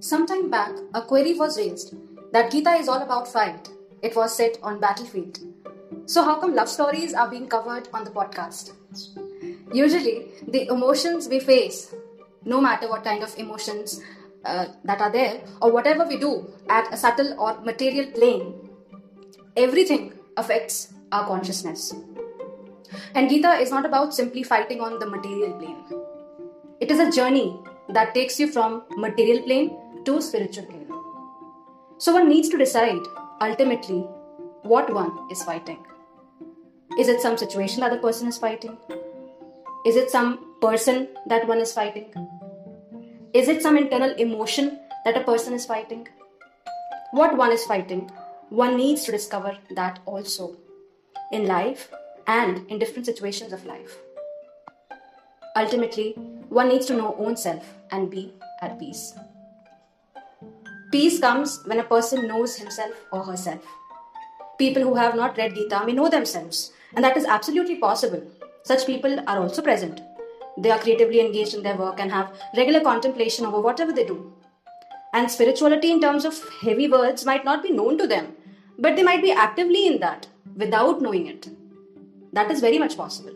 Sometime back, a query was raised that Gita is all about fight. It was set on battlefield. So how come love stories are being covered on the podcast? Usually, the emotions we face, no matter what kind of emotions that are there or whatever we do at a subtle or material plane, everything affects our consciousness. And Gita is not about simply fighting on the material plane. It is a journey that takes you from material plane to spiritual plane. So one needs to decide ultimately what one is fighting. Is it some situation that the person is fighting? Is it some person that one is fighting? Is it some internal emotion that a person is fighting? What one is fighting, one needs to discover that also in life and in different situations of life. Ultimately, one needs to know oneself and be at peace. Peace comes when a person knows himself or herself. People who have not read Gita may know themselves, and that is absolutely possible. Such people are also present. They are creatively engaged in their work and have regular contemplation over whatever they do. And spirituality in terms of heavy words might not be known to them, but they might be actively in that without knowing it. That is very much possible.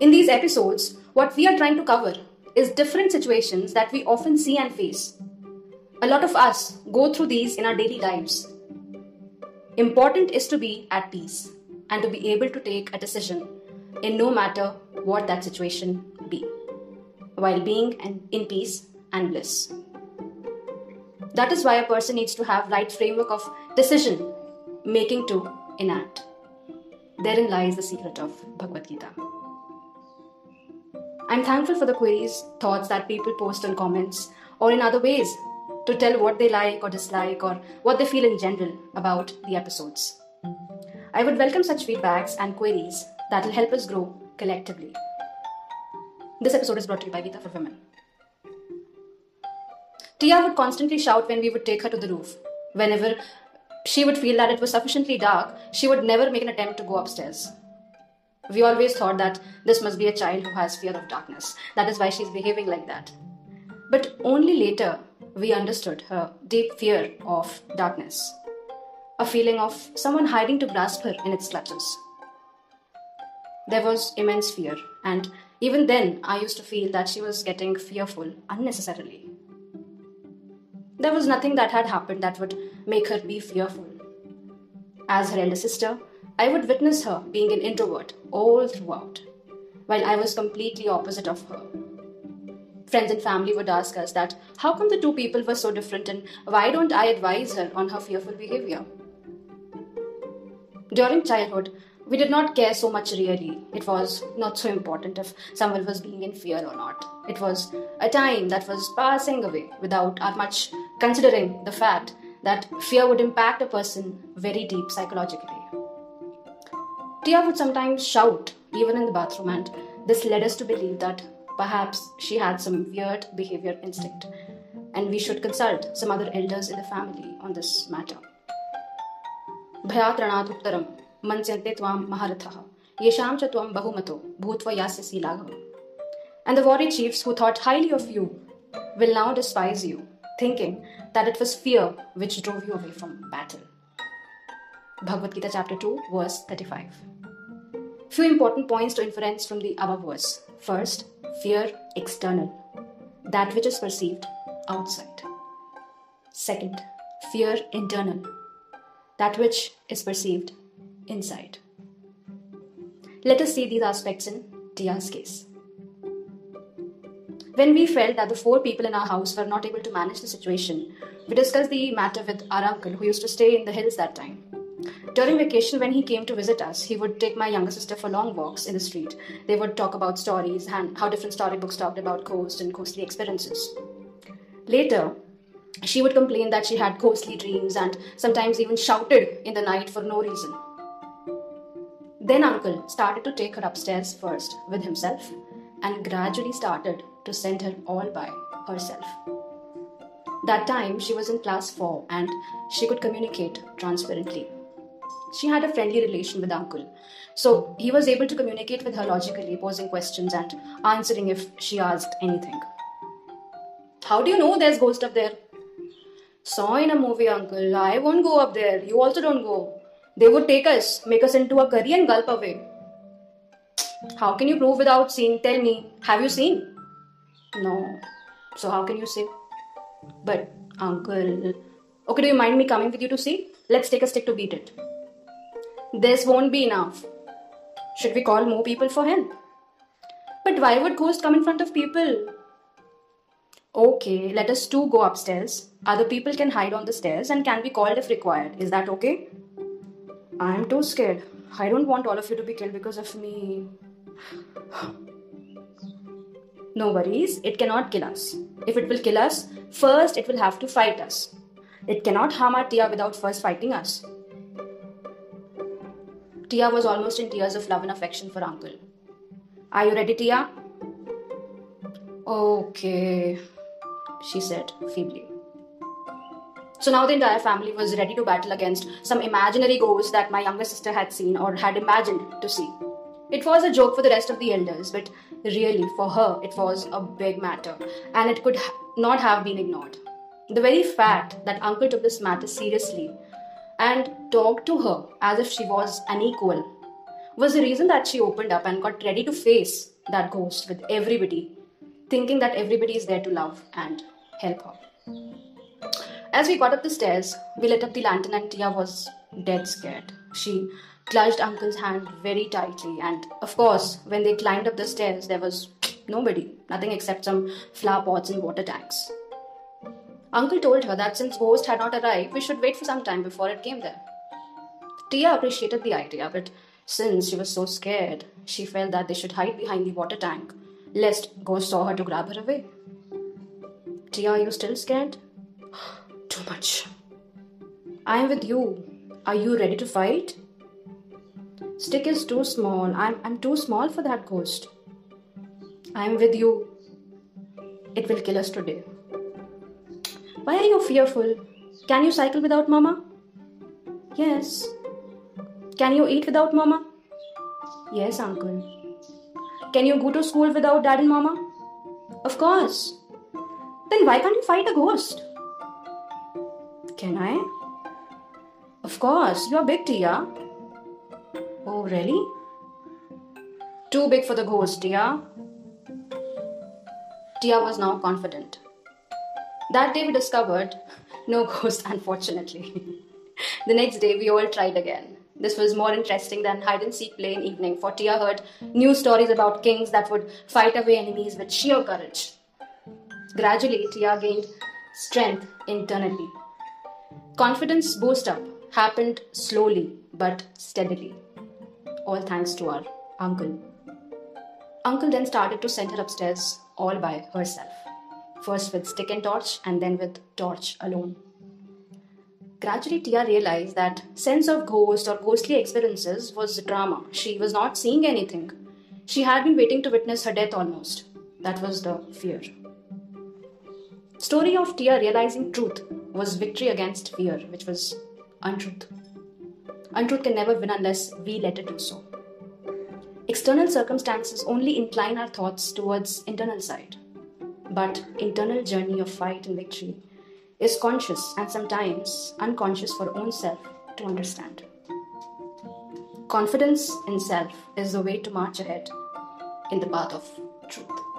In these episodes, what we are trying to cover is different situations that we often see and face. A lot of us go through these in our daily lives. Important is to be at peace and to be able to take a decision in no matter what that situation be, while being in peace and bliss. That is why a person needs to have right framework of decision making to enact. Therein lies the secret of Bhagavad Gita. I'm thankful for the queries, thoughts that people post on comments or in other ways to tell what they like or dislike or what they feel in general about the episodes. I would welcome such feedbacks and queries that will help us grow collectively. This episode is brought to you by Vita for Women. Tia would constantly shout when we would take her to the roof. Whenever she would feel that it was sufficiently dark, she would never make an attempt to go upstairs. We always thought that this must be a child who has fear of darkness. That is why she's behaving like that. But only later, we understood her deep fear of darkness. A feeling of someone hiding to grasp her in its clutches. There was immense fear, and even then I used to feel that she was getting fearful unnecessarily. There was nothing that had happened that would make her be fearful. As her elder sister, I would witness her being an introvert all throughout, while I was completely opposite of her. Friends and family would ask us that how come the two people were so different and why don't I advise her on her fearful behavior? During childhood, we did not care so much really. It was not so important if someone was being in fear or not. It was a time that was passing away without much considering the fact that fear would impact a person very deep psychologically. Tia would sometimes shout even in the bathroom, and this led us to believe that perhaps she had some weird behavior instinct and we should consult some other elders in the family on this matter. Bhayat Ranad Uptaram. Mansante Tvam Maharathaha, Yesham Chatvam Bahumato, Bhutva Yasasi Laghavam. And the warrior chiefs who thought highly of you will now despise you, thinking that it was fear which drove you away from battle. Bhagavad Gita chapter 2, verse 35. Few important points to inference from the above verse. First, fear external, that which is perceived outside. Second, fear internal, that which is perceived inside. Let us see these aspects in Tia's case. When we felt that the four people in our house were not able to manage the situation, we discussed the matter with our uncle who used to stay in the hills that time. During vacation, when he came to visit us, he would take my younger sister for long walks in the street. They would talk about stories and how different storybooks talked about ghosts and ghostly experiences. Later, she would complain that she had ghostly dreams and sometimes even shouted in the night for no reason. Then uncle started to take her upstairs first with himself and gradually started to send her all by herself. That time she was in class 4 and she could communicate transparently. She had a friendly relation with uncle, so he was able to communicate with her logically, posing questions and answering if she asked anything. How do you know there's ghost up there? Saw in a movie, uncle. I won't go up there. You also don't go. They would take us, make us into a curry and gulp away. How can you prove without seeing? Tell me, have you seen? No. So how can you say? But, uncle... Okay, do you mind me coming with you to see? Let's take a stick to beat it. This won't be enough. Should we call more people for help? But why would ghosts come in front of people? Okay, let us two go upstairs. Other people can hide on the stairs and can be called if required. Is that okay? I am too scared. I don't want all of you to be killed because of me. No worries, it cannot kill us. If it will kill us, first it will have to fight us. It cannot harm our Tia without first fighting us. Tia was almost in tears of love and affection for uncle. Are you ready, Tia? Okay, she said feebly. So now the entire family was ready to battle against some imaginary ghost that my younger sister had seen or had imagined to see. It was a joke for the rest of the elders, but really for her it was a big matter and it could not have been ignored. The very fact that uncle took this matter seriously and talked to her as if she was an equal was the reason that she opened up and got ready to face that ghost with everybody, thinking that everybody is there to love and help her. As we got up the stairs, we lit up the lantern and Tia was dead scared. She clutched uncle's hand very tightly and of course when they climbed up the stairs there was nobody, nothing except some flower pots and water tanks. Uncle told her that since ghost had not arrived, we should wait for some time before it came there. Tia appreciated the idea, but since she was so scared, she felt that they should hide behind the water tank, lest ghost saw her to grab her away. Tia, are you still scared? Too much. I am with you. Are you ready to fight? Stick is too small. I'm too small for that ghost. I am with you. It will kill us today. Why are you fearful? Can you cycle without Mama? Yes. Can you eat without Mama? Yes, Uncle. Can you go to school without Dad and Mama? Of course. Then why can't you fight a ghost? Can I? Of course. You are big, Tia. Oh, really? Too big for the ghost, Tia. Tia was now confident. That day we discovered no ghost, unfortunately. The next day we all tried again. This was more interesting than hide-and-seek play in evening, for Tia heard new stories about kings that would fight away enemies with sheer courage. Gradually, Tia gained strength internally. Confidence boost-up happened slowly but steadily. All thanks to our uncle. Uncle then started to send her upstairs all by herself. First with stick and torch and then with torch alone. Gradually, Tia realized that sense of ghost or ghostly experiences was drama. She was not seeing anything. She had been waiting to witness her death almost. That was the fear. Story of Tia realizing truth was victory against fear, which was untruth. Untruth can never win unless we let it do so. External circumstances only incline our thoughts towards internal side. But internal journey of fight and victory is conscious and sometimes unconscious for own self to understand. Confidence in self is the way to march ahead in the path of truth.